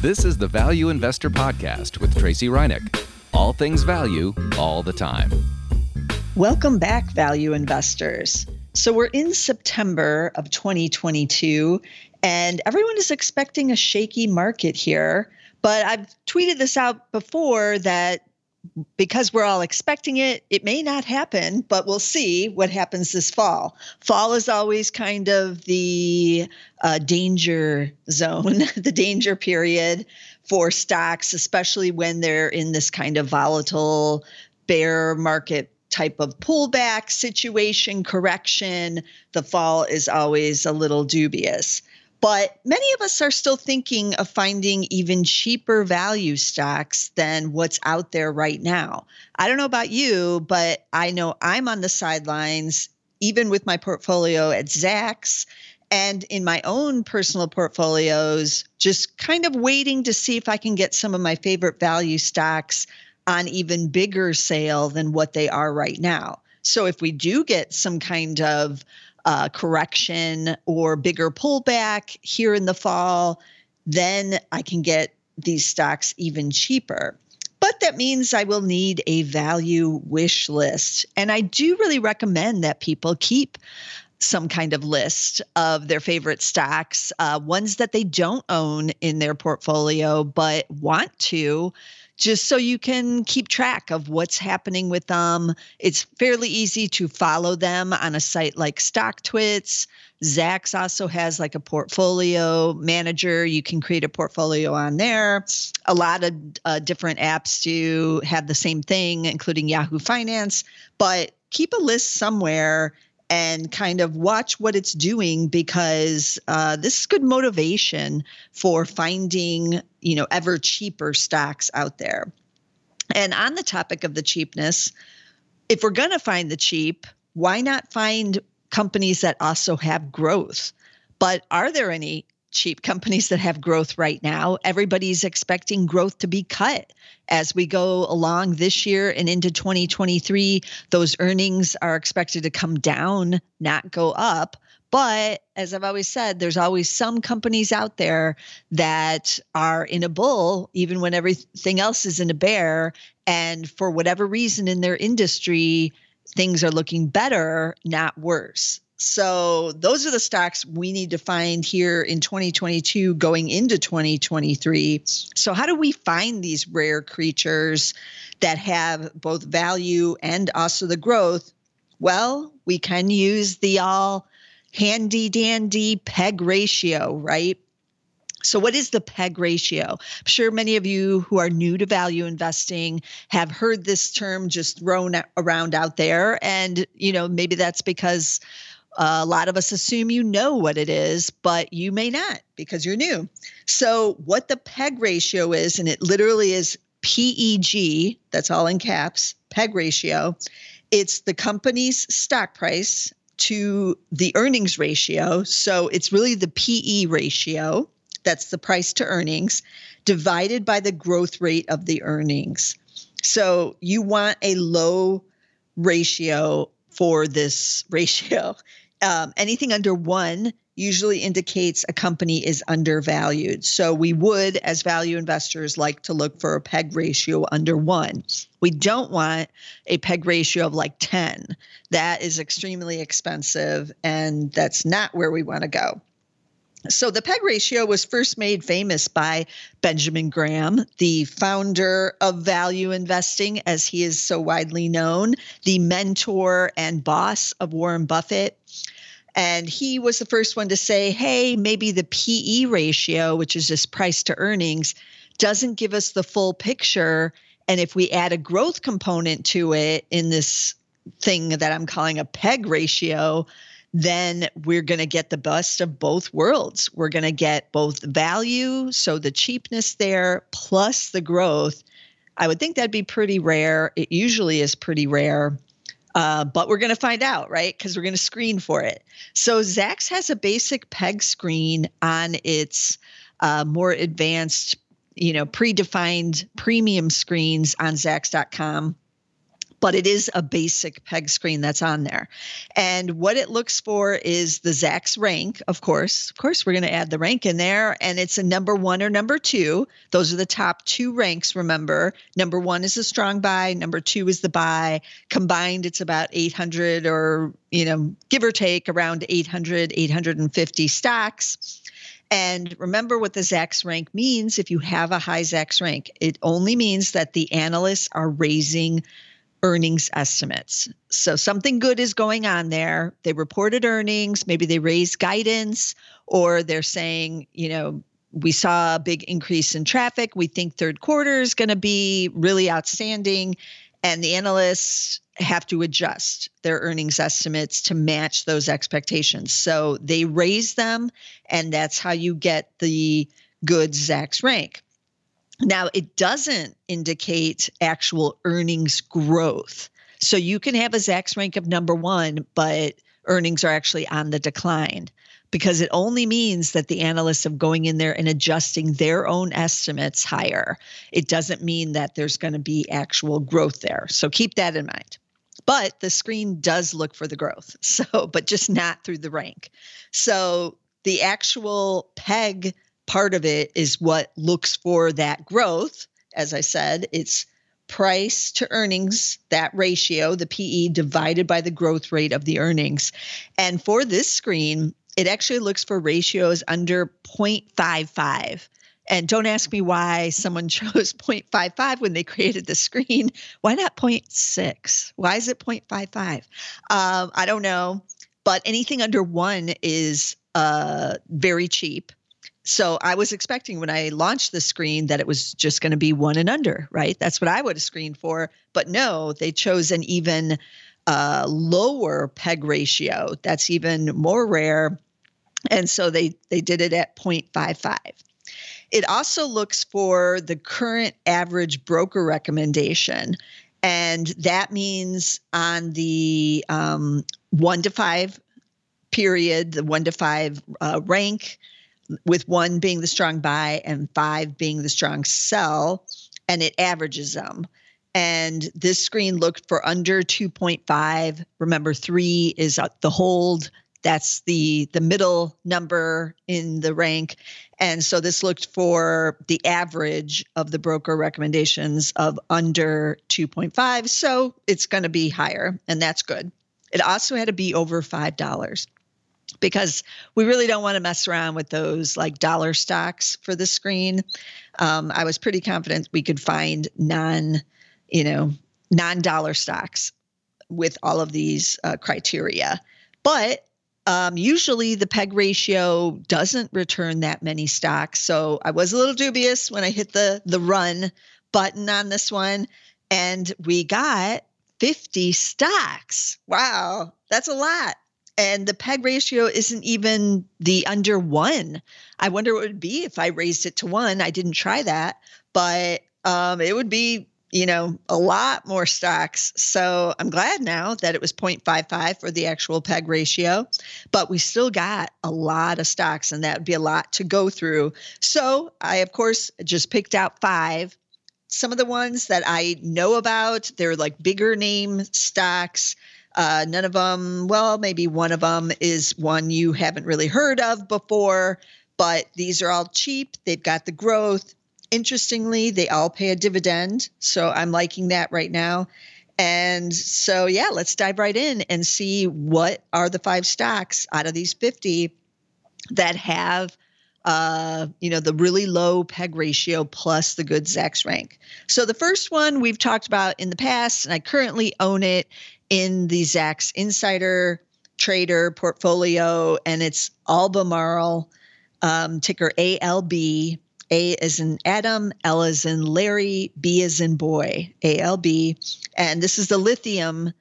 This is the Value Investor Podcast with Tracy Reinick. All things value, all the time. Welcome back, value investors. So we're in September of 2022, and everyone is expecting a shaky market here. But I've tweeted this out before that because we're all expecting it, it may not happen, but we'll see what happens this fall. Fall is always kind of the danger zone, the danger period for stocks, especially when they're in this kind of volatile bear market type of pullback situation, correction. The fall is always a little dubious. But many of us are still thinking of finding even cheaper value stocks than what's out there right now. I don't know about you, but I know I'm on the sidelines, even with my portfolio at Zacks and in my own personal portfolios, just kind of waiting to see if I can get some of my favorite value stocks on even bigger sale than what they are right now. So if we do get some kind of correction or bigger pullback here in the fall, then I can get these stocks even cheaper. But that means I will need a value wish list. And I do really recommend that people keep some kind of list of their favorite stocks, ones that they don't own in their portfolio but want to, just so you can keep track of what's happening with them. It's fairly easy to follow them on a site like StockTwits. Zacks also has like a portfolio manager. You can create a portfolio on there. A lot of different apps do have the same thing, including Yahoo Finance. But keep a list somewhere and kind of watch what it's doing, because this is good motivation for finding, you know, ever cheaper stocks out there. And on the topic of the cheapness, if we're going to find the cheap, why not find companies that also have growth? But are there any cheap companies that have growth right now? Everybody's expecting growth to be cut as we go along this year and into 2023. Those earnings are expected to come down, not go up. But as I've always said, there's always some companies out there that are in a bull, even when everything else is in a bear. And for whatever reason in their industry, things are looking better, not worse. So those are the stocks we need to find here in 2022 going into 2023. So how do we find these rare creatures that have both value and also the growth? Well, we can use the all handy dandy PEG ratio, right? So what is the PEG ratio? I'm sure many of you who are new to value investing have heard this term just thrown around out there. And, you know, maybe that's because a lot of us assume you know what it is, but you may not because you're new. So what the PEG ratio is, and it literally is PEG, that's all in caps, PEG ratio. It's the company's stock price to the earnings ratio. So it's really the PE ratio, that's the price to earnings, divided by the growth rate of the earnings. So you want a low ratio for this ratio. Anything under one usually indicates a company is undervalued. So we would, as value investors, like to look for a PEG ratio under one. We don't want a PEG ratio of like 10. That is extremely expensive, and that's not where we want to go. So the PEG ratio was first made famous by Benjamin Graham, the founder of value investing, as he is so widely known, the mentor and boss of Warren Buffett. And he was the first one to say, hey, maybe the PE ratio, which is this price to earnings, doesn't give us the full picture. And if we add a growth component to it in this thing that I'm calling a PEG ratio, then we're going to get the best of both worlds. We're going to get both value, so the cheapness there, plus the growth. I would think that'd be pretty rare. It usually is pretty rare, but we're going to find out, right? Because we're going to screen for it. So Zacks has a basic PEG screen on its more advanced, predefined premium screens on Zacks.com. but it is a basic PEG screen that's on there. And what it looks for is the Zacks rank, of course. Of course, we're going to add the rank in there, and it's a number one or number two. Those are the top two ranks, remember. Number one is the strong buy. Number two is the buy. Combined, it's about 800 or, you know, give or take around 800, 850 stocks. And remember what the Zacks rank means if you have a high Zacks rank. It only means that the analysts are raising earnings estimates. So something good is going on there. They reported earnings, maybe they raised guidance, or they're saying, you know, we saw a big increase in traffic. We think third quarter is going to be really outstanding. And the analysts have to adjust their earnings estimates to match those expectations. So they raise them, and that's how you get the good Zacks rank. Now, it doesn't indicate actual earnings growth. So you can have a Zacks rank of number one, but earnings are actually on the decline, because it only means that the analysts are going in there and adjusting their own estimates higher. It doesn't mean that there's going to be actual growth there. So keep that in mind. But the screen does look for the growth, so, but just not through the rank. So the actual PEG part of it is what looks for that growth. As I said, it's price to earnings, that ratio, the PE divided by the growth rate of the earnings. And for this screen, it actually looks for ratios under 0.55. And don't ask me why someone chose 0.55 when they created the screen. Why not 0.6? Why is it 0.55? I don't know. But anything under one is very cheap. So I was expecting when I launched the screen that it was just going to be one and under, right? That's what I would have screened for. But no, they chose an even lower PEG ratio. That's even more rare. And so they did it at 0.55. It also looks for the current average broker recommendation. And that means on the 1 to 5 period, the 1 to 5 rank, with 1 being the strong buy and 5 being the strong sell, and it averages them. And this screen looked for under 2.5. Remember, 3 is the hold. That's the middle number in the rank. And so this looked for the average of the broker recommendations of under 2.5. So it's going to be higher, and that's good. It also had to be over $5. Because we really don't want to mess around with those like dollar stocks for the screen. I was pretty confident we could find non-dollar stocks with all of these criteria. But usually the PEG ratio doesn't return that many stocks. So I was a little dubious when I hit the run button on this one. And we got 50 stocks. Wow, that's a lot. And the PEG ratio isn't even the under one. I wonder what it would be if I raised it to 1. I didn't try that, but it would be, you know, a lot more stocks. So I'm glad now that it was 0.55 for the actual PEG ratio, but we still got a lot of stocks, and that would be a lot to go through. So I, of course, just picked out 5. Some of the ones that I know about, they're like bigger name stocks. None of them, well, maybe one of them is one you haven't really heard of before, but these are all cheap. They've got the growth. Interestingly, they all pay a dividend. So I'm liking that right now. And so, yeah, let's dive right in and see what are the 5 stocks out of these 50 that have the really low PEG ratio plus the good Zacks rank. So the first one we've talked about in the past, and I currently own it in the Zacks Insider Trader portfolio, and it's Albemarle, ticker ALB. A is in Adam, L is in Larry, B is in boy, ALB. And this is the lithium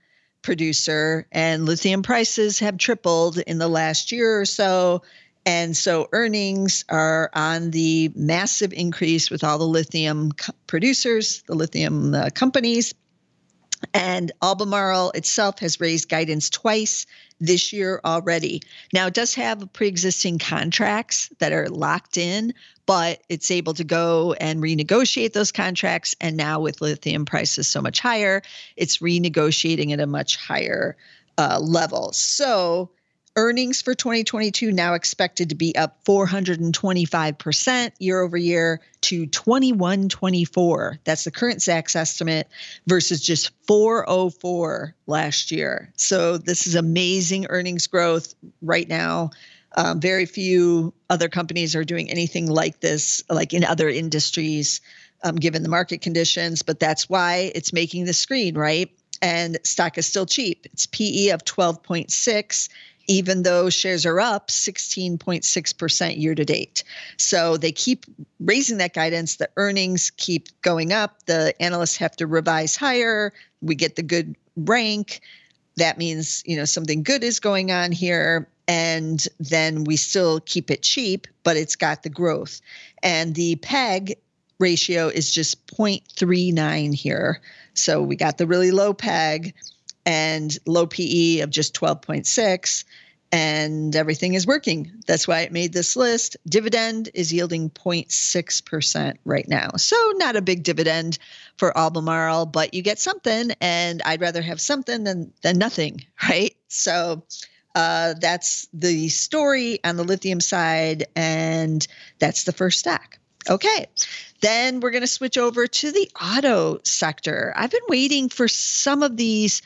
producer, and lithium prices have tripled in the last year or so. And so earnings are on the massive increase with all the lithium producers, the lithium companies. And Albemarle itself has raised guidance twice this year already. Now, it does have pre-existing contracts that are locked in, but it's able to go and renegotiate those contracts. And now with lithium prices so much higher, it's renegotiating at a much higher level. So earnings for 2022 now expected to be up 425% year over year to $21.24. That's the current Zacks estimate versus just $4.04 last year. So this is amazing earnings growth right now. Very few other companies are doing anything like this, like in other industries, given the market conditions. But that's why it's making the screen, right? And stock is still cheap. It's PE of 12.6. even though shares are up 16.6% year to date. So they keep raising that guidance. The earnings keep going up. The analysts have to revise higher. We get the good rank. That means, you know, something good is going on here. And then we still keep it cheap, but it's got the growth. And the PEG ratio is just 0.39 here. So we got the really low PEG and low PE of just 12.6, and everything is working. That's why it made this list. Dividend is yielding 0.6% right now. So not a big dividend for Albemarle, but you get something, and I'd rather have something than nothing, right? So that's the story on the lithium side, and that's the first stock. Okay, then we're going to switch over to the auto sector. I've been waiting for some of these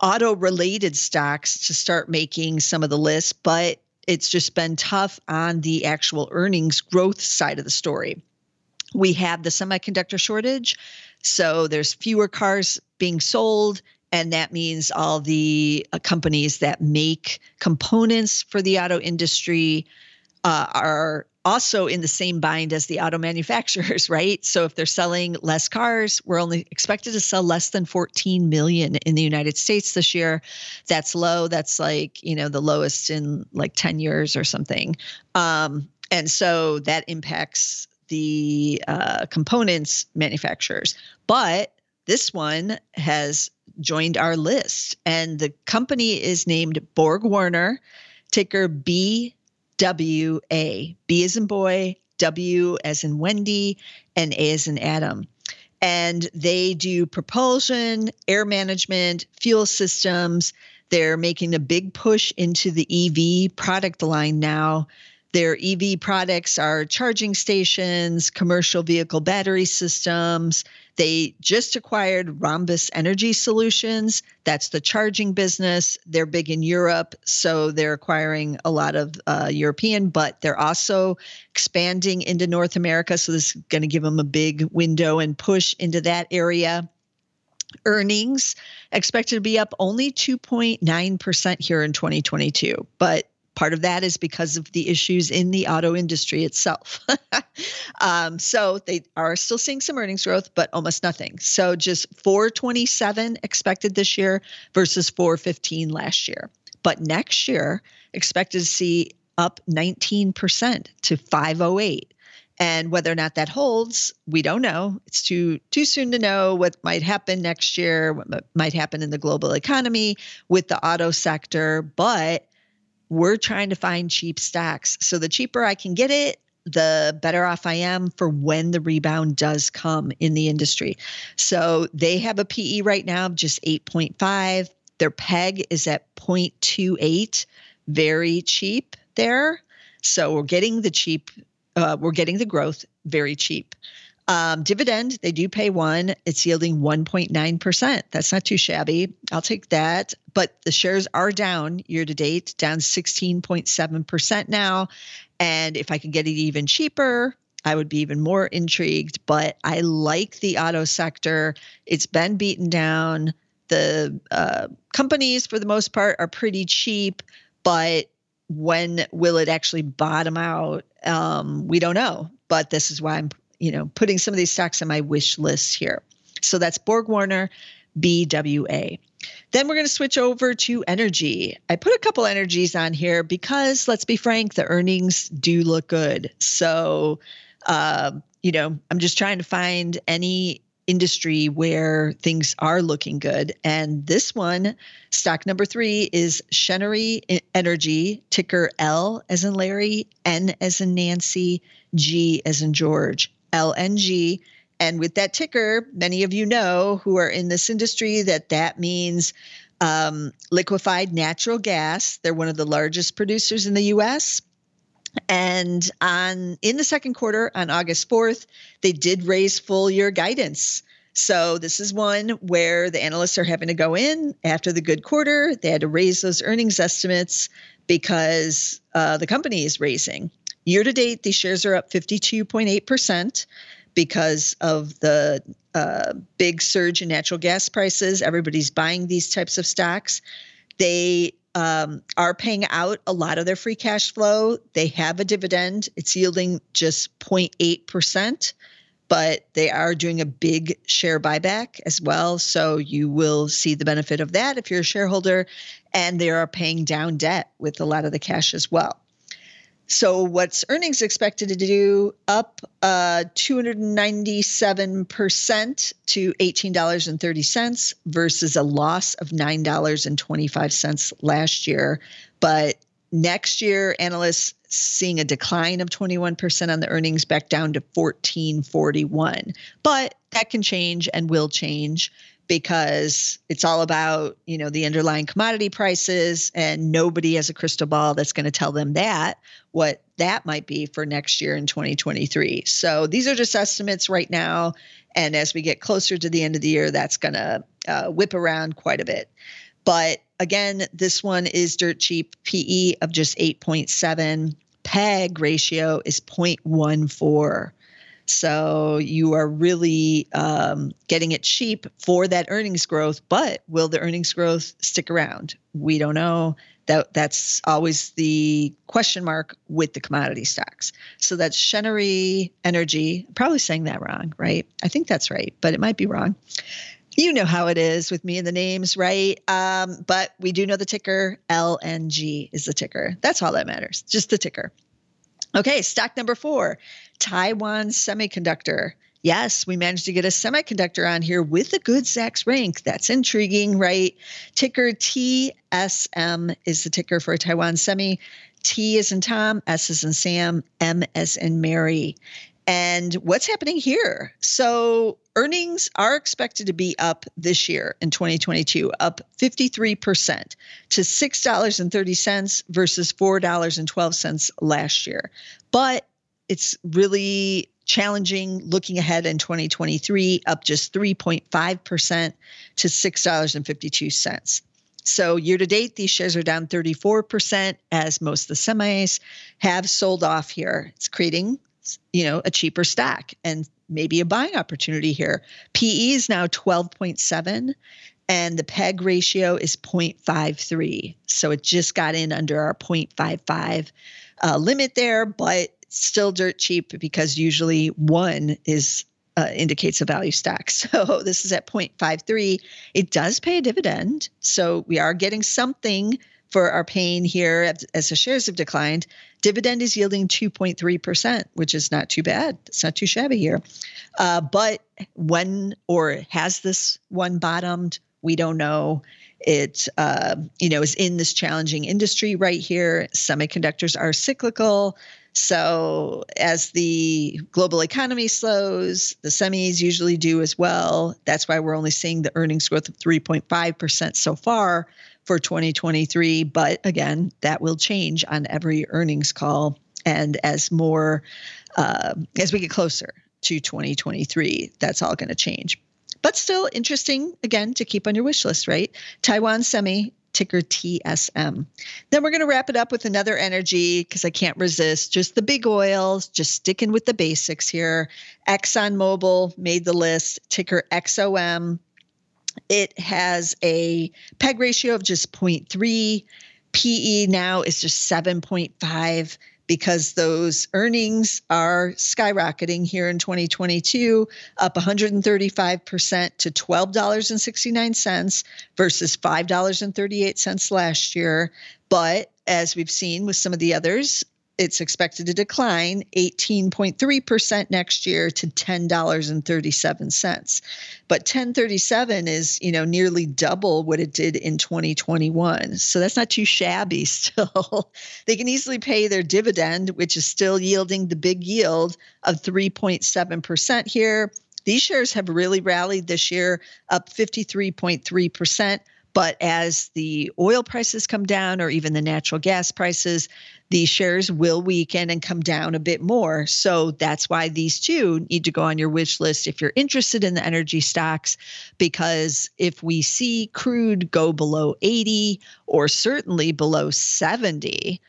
auto-related stocks to start making some of the lists, but it's just been tough on the actual earnings growth side of the story. We have the semiconductor shortage, so there's fewer cars being sold, and that means all the companies that make components for the auto industry are also in the same bind as the auto manufacturers, right? So if they're selling less cars, we're only expected to sell less than 14 million in the United States this year. That's low. That's like, you know, the lowest in like 10 years or something. And so that impacts the components manufacturers. But this one has joined our list, and the company is named Borg Warner, ticker BWA. B as in boy, W as in Wendy, and A as in Adam. And they do propulsion, air management, fuel systems. They're making a big push into the EV product line now. Their EV products are charging stations, commercial vehicle battery systems. They just acquired Rhombus Energy Solutions. That's the charging business. They're big in Europe, so they're acquiring a lot of European, but they're also expanding into North America. So this is going to give them a big window and push into that area. Earnings expected to be up only 2.9% here in 2022, but part of that is because of the issues in the auto industry itself. So they are still seeing some earnings growth, but almost nothing. So just 427 expected this year versus 415 last year. But next year, expected to see up 19% to 508. And whether or not that holds, we don't know. It's too soon to know what might happen next year, what might happen in the global economy with the auto sector, but we're trying to find cheap stocks. So the cheaper I can get it, the better off I am for when the rebound does come in the industry. So they have a PE right now of just 8.5. Their PEG is at 0.28, very cheap there. So we're getting the cheap, we're getting the growth very cheap. Dividend, they do pay one. It's yielding 1.9%. That's not too shabby. I'll take that. But the shares are down year to date, down 16.7% now. And if I could get it even cheaper, I would be even more intrigued. But I like the auto sector. It's been beaten down. The companies, for the most part, are pretty cheap. But when will it actually bottom out? We don't know. But this is why I'm putting some of these stocks on my wish list here. So that's Borg Warner, BWA. Then we're going to switch over to energy. I put a couple energies on here because, let's be frank, the earnings do look good. So, I'm just trying to find any industry where things are looking good. And this one, stock number 3, is Cheniere Energy, ticker L as in Larry, N as in Nancy, G as in George, LNG. And with that ticker, many of you know who are in this industry that means liquefied natural gas. They're one of the largest producers in the U.S., and in the second quarter, on August 4th, they did raise full year guidance. So this is one where the analysts are having to go in after the good quarter. They had to raise those earnings estimates because the company is raising. Year to date, the shares are up 52.8% because of the big surge in natural gas prices. Everybody's buying these types of stocks. They are paying out a lot of their free cash flow. They have a dividend. It's yielding just 0.8%, but they are doing a big share buyback as well. So you will see the benefit of that if you're a shareholder, and they are paying down debt with a lot of the cash as well. So what's earnings expected to do? Up 297% to $18.30 versus a loss of $9.25 last year. But next year, analysts seeing a decline of 21% on the earnings back down to $14.41. But that can change and will change, because it's all about, the underlying commodity prices, and nobody has a crystal ball that's going to tell them what that might be for next year in 2023. So these are just estimates right now. And as we get closer to the end of the year, that's going to whip around quite a bit. But again, this one is dirt cheap, PE of just 8.7. PEG ratio is 0.14. So you are really getting it cheap for that earnings growth, but will the earnings growth stick around? We don't know. That's always the question mark with the commodity stocks. So that's Cheniere Energy. I'm probably saying that wrong, right? I think that's right, but it might be wrong. You know how it is with me and the names, right? But we do know the ticker. LNG is the ticker. That's all that matters, just the ticker. Okay, stock number 4, Taiwan Semiconductor. Yes, we managed to get a semiconductor on here with a good Zacks rank. That's intriguing, right? Ticker TSM is the ticker for Taiwan Semi. T is in Tom, S is in Sam, M as in Mary. And what's happening here? So earnings are expected to be up this year in 2022, up 53% to $6.30 versus $4.12 last year. But it's really challenging looking ahead in 2023, up just 3.5% to $6.52. So year to date, these shares are down 34% as most of the semis have sold off here. It's creating a cheaper stock and maybe a buying opportunity here. PE is now 12.7 and the PEG ratio is 0.53. So it just got in under our 0.55 limit there, but still dirt cheap because usually one is indicates a value stock. So this is at 0.53. It does pay a dividend. So we are getting something for our pain here as the shares have declined. Dividend is yielding 2.3%, which is not too bad. It's not too shabby here. But when or has this one bottomed? We don't know. It, is in this challenging industry right here. Semiconductors are cyclical. So as the global economy slows, the semis usually do as well. That's why we're only seeing the earnings growth of 3.5% so far for 2023. But again, that will change on every earnings call. And as we get closer to 2023, that's all going to change. But still interesting, again, to keep on your wish list, right? Taiwan Semi, ticker TSM. Then we're going to wrap it up with another energy because I can't resist. Just the big oils, just sticking with the basics here. ExxonMobil made the list, ticker XOM. It has a PEG ratio of just 0.3. PE now is just 7.5 because those earnings are skyrocketing here in 2022, up 135% to $12.69 versus $5.38 last year. But as we've seen with some of the others, It's expected to decline 18.3% next year to $10.37. But $10.37 is, nearly double what it did in 2021. So that's not too shabby still. They can easily pay their dividend, which is still yielding the big yield of 3.7% here. These shares have really rallied this year, up 53.3%. But as the oil prices come down, or even the natural gas prices, the shares will weaken and come down a bit more. So that's why these two need to go on your wish list if you're interested in the energy stocks, because if we see crude go below 80 or certainly below 70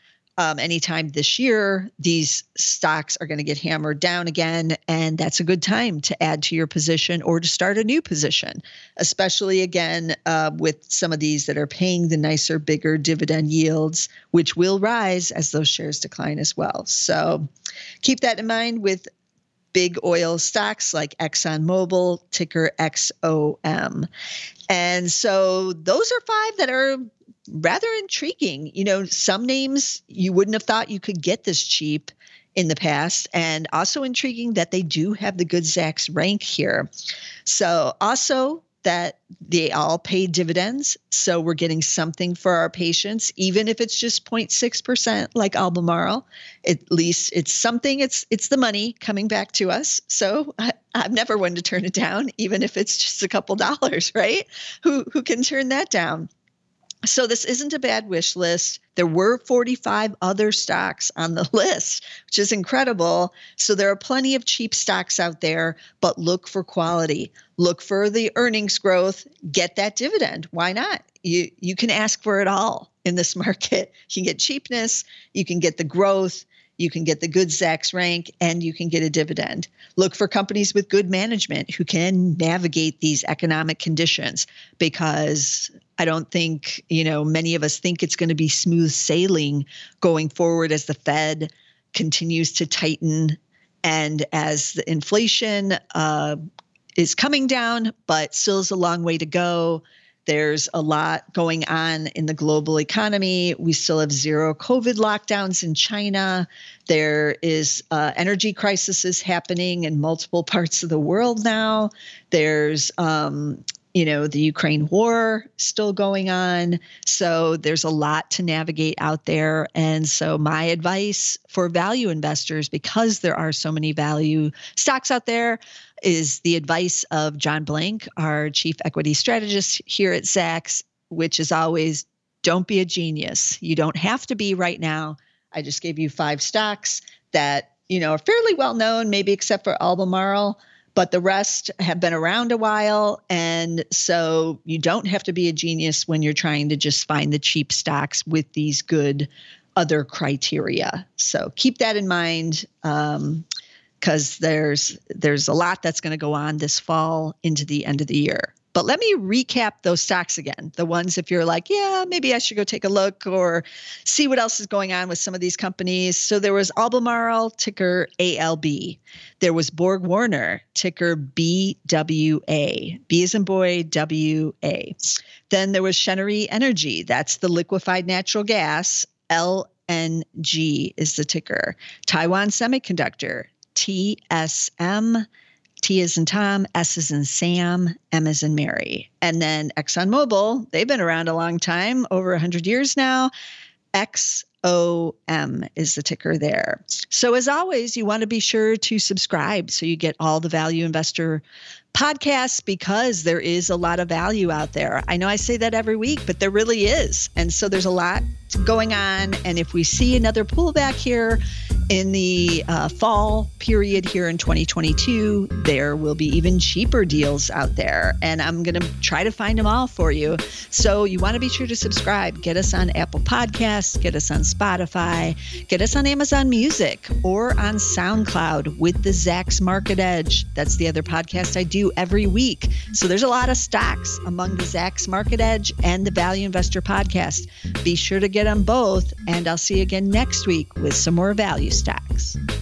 anytime this year, these stocks are going to get hammered down again. And that's a good time to add to your position or to start a new position, especially again with some of these that are paying the nicer, bigger dividend yields, which will rise as those shares decline as well. So keep that in mind with big oil stocks like ExxonMobil, ticker XOM. And so those are five that are rather intriguing. Some names you wouldn't have thought you could get this cheap in the past, and also intriguing that they do have the good Zacks rank here. So also that they all pay dividends. So we're getting something for our patients, even if it's just 0.6% like Albemarle. At least it's something, it's the money coming back to us. So I'm never one to turn it down, even if it's just a couple dollars, right? Who can turn that down? So this isn't a bad wish list. There were 45 other stocks on the list, which is incredible. So there are plenty of cheap stocks out there, but look for quality. Look for the earnings growth. Get that dividend. Why not? You can ask for it all in this market. You can get cheapness. You can get the growth. You can get the good Zacks rank, and you can get a dividend. Look for companies with good management who can navigate these economic conditions, because I don't think, many of us think it's going to be smooth sailing going forward as the Fed continues to tighten and as the inflation is coming down, but still is a long way to go. There's a lot going on in the global economy. We still have zero COVID lockdowns in China. There is energy crises happening in multiple parts of the world now. There's, the Ukraine war still going on. So there's a lot to navigate out there. And so my advice for value investors, because there are so many value stocks out there, is the advice of John Blank, our chief equity strategist here at Zacks, which is always, don't be a genius. You don't have to be right now. I just gave you five stocks that, are fairly well known, maybe except for Albemarle, but the rest have been around a while. And so you don't have to be a genius when you're trying to just find the cheap stocks with these good other criteria. So keep that in mind. Because there's a lot that's going to go on this fall into the end of the year. But let me recap those stocks again, the ones if you're like, yeah, maybe I should go take a look or see what else is going on with some of these companies. So there was Albemarle, ticker ALB. There was Borg Warner, ticker BWA, B as in boy, WA. Then there was Cheniere Energy, that's the liquefied natural gas, LNG is the ticker. Taiwan Semiconductor, TSM, T as in Tom, S as in Sam, M as in Mary. And then ExxonMobil, they've been around a long time, over 100 years now. XOM is the ticker there. So as always, you want to be sure to subscribe so you get all the value investor podcasts, because there is a lot of value out there. I know I say that every week, but there really is. And so there's a lot going on. And if we see another pullback here in the fall period here in 2022, there will be even cheaper deals out there. And I'm going to try to find them all for you. So you want to be sure to subscribe. Get us on Apple Podcasts, get us on Spotify, get us on Amazon Music or on SoundCloud with the Zacks Market Edge. That's the other podcast I do every week. So there's a lot of stocks among the Zacks Market Edge and the Value Investor Podcast. Be sure to get them both, and I'll see you again next week with some more value stocks.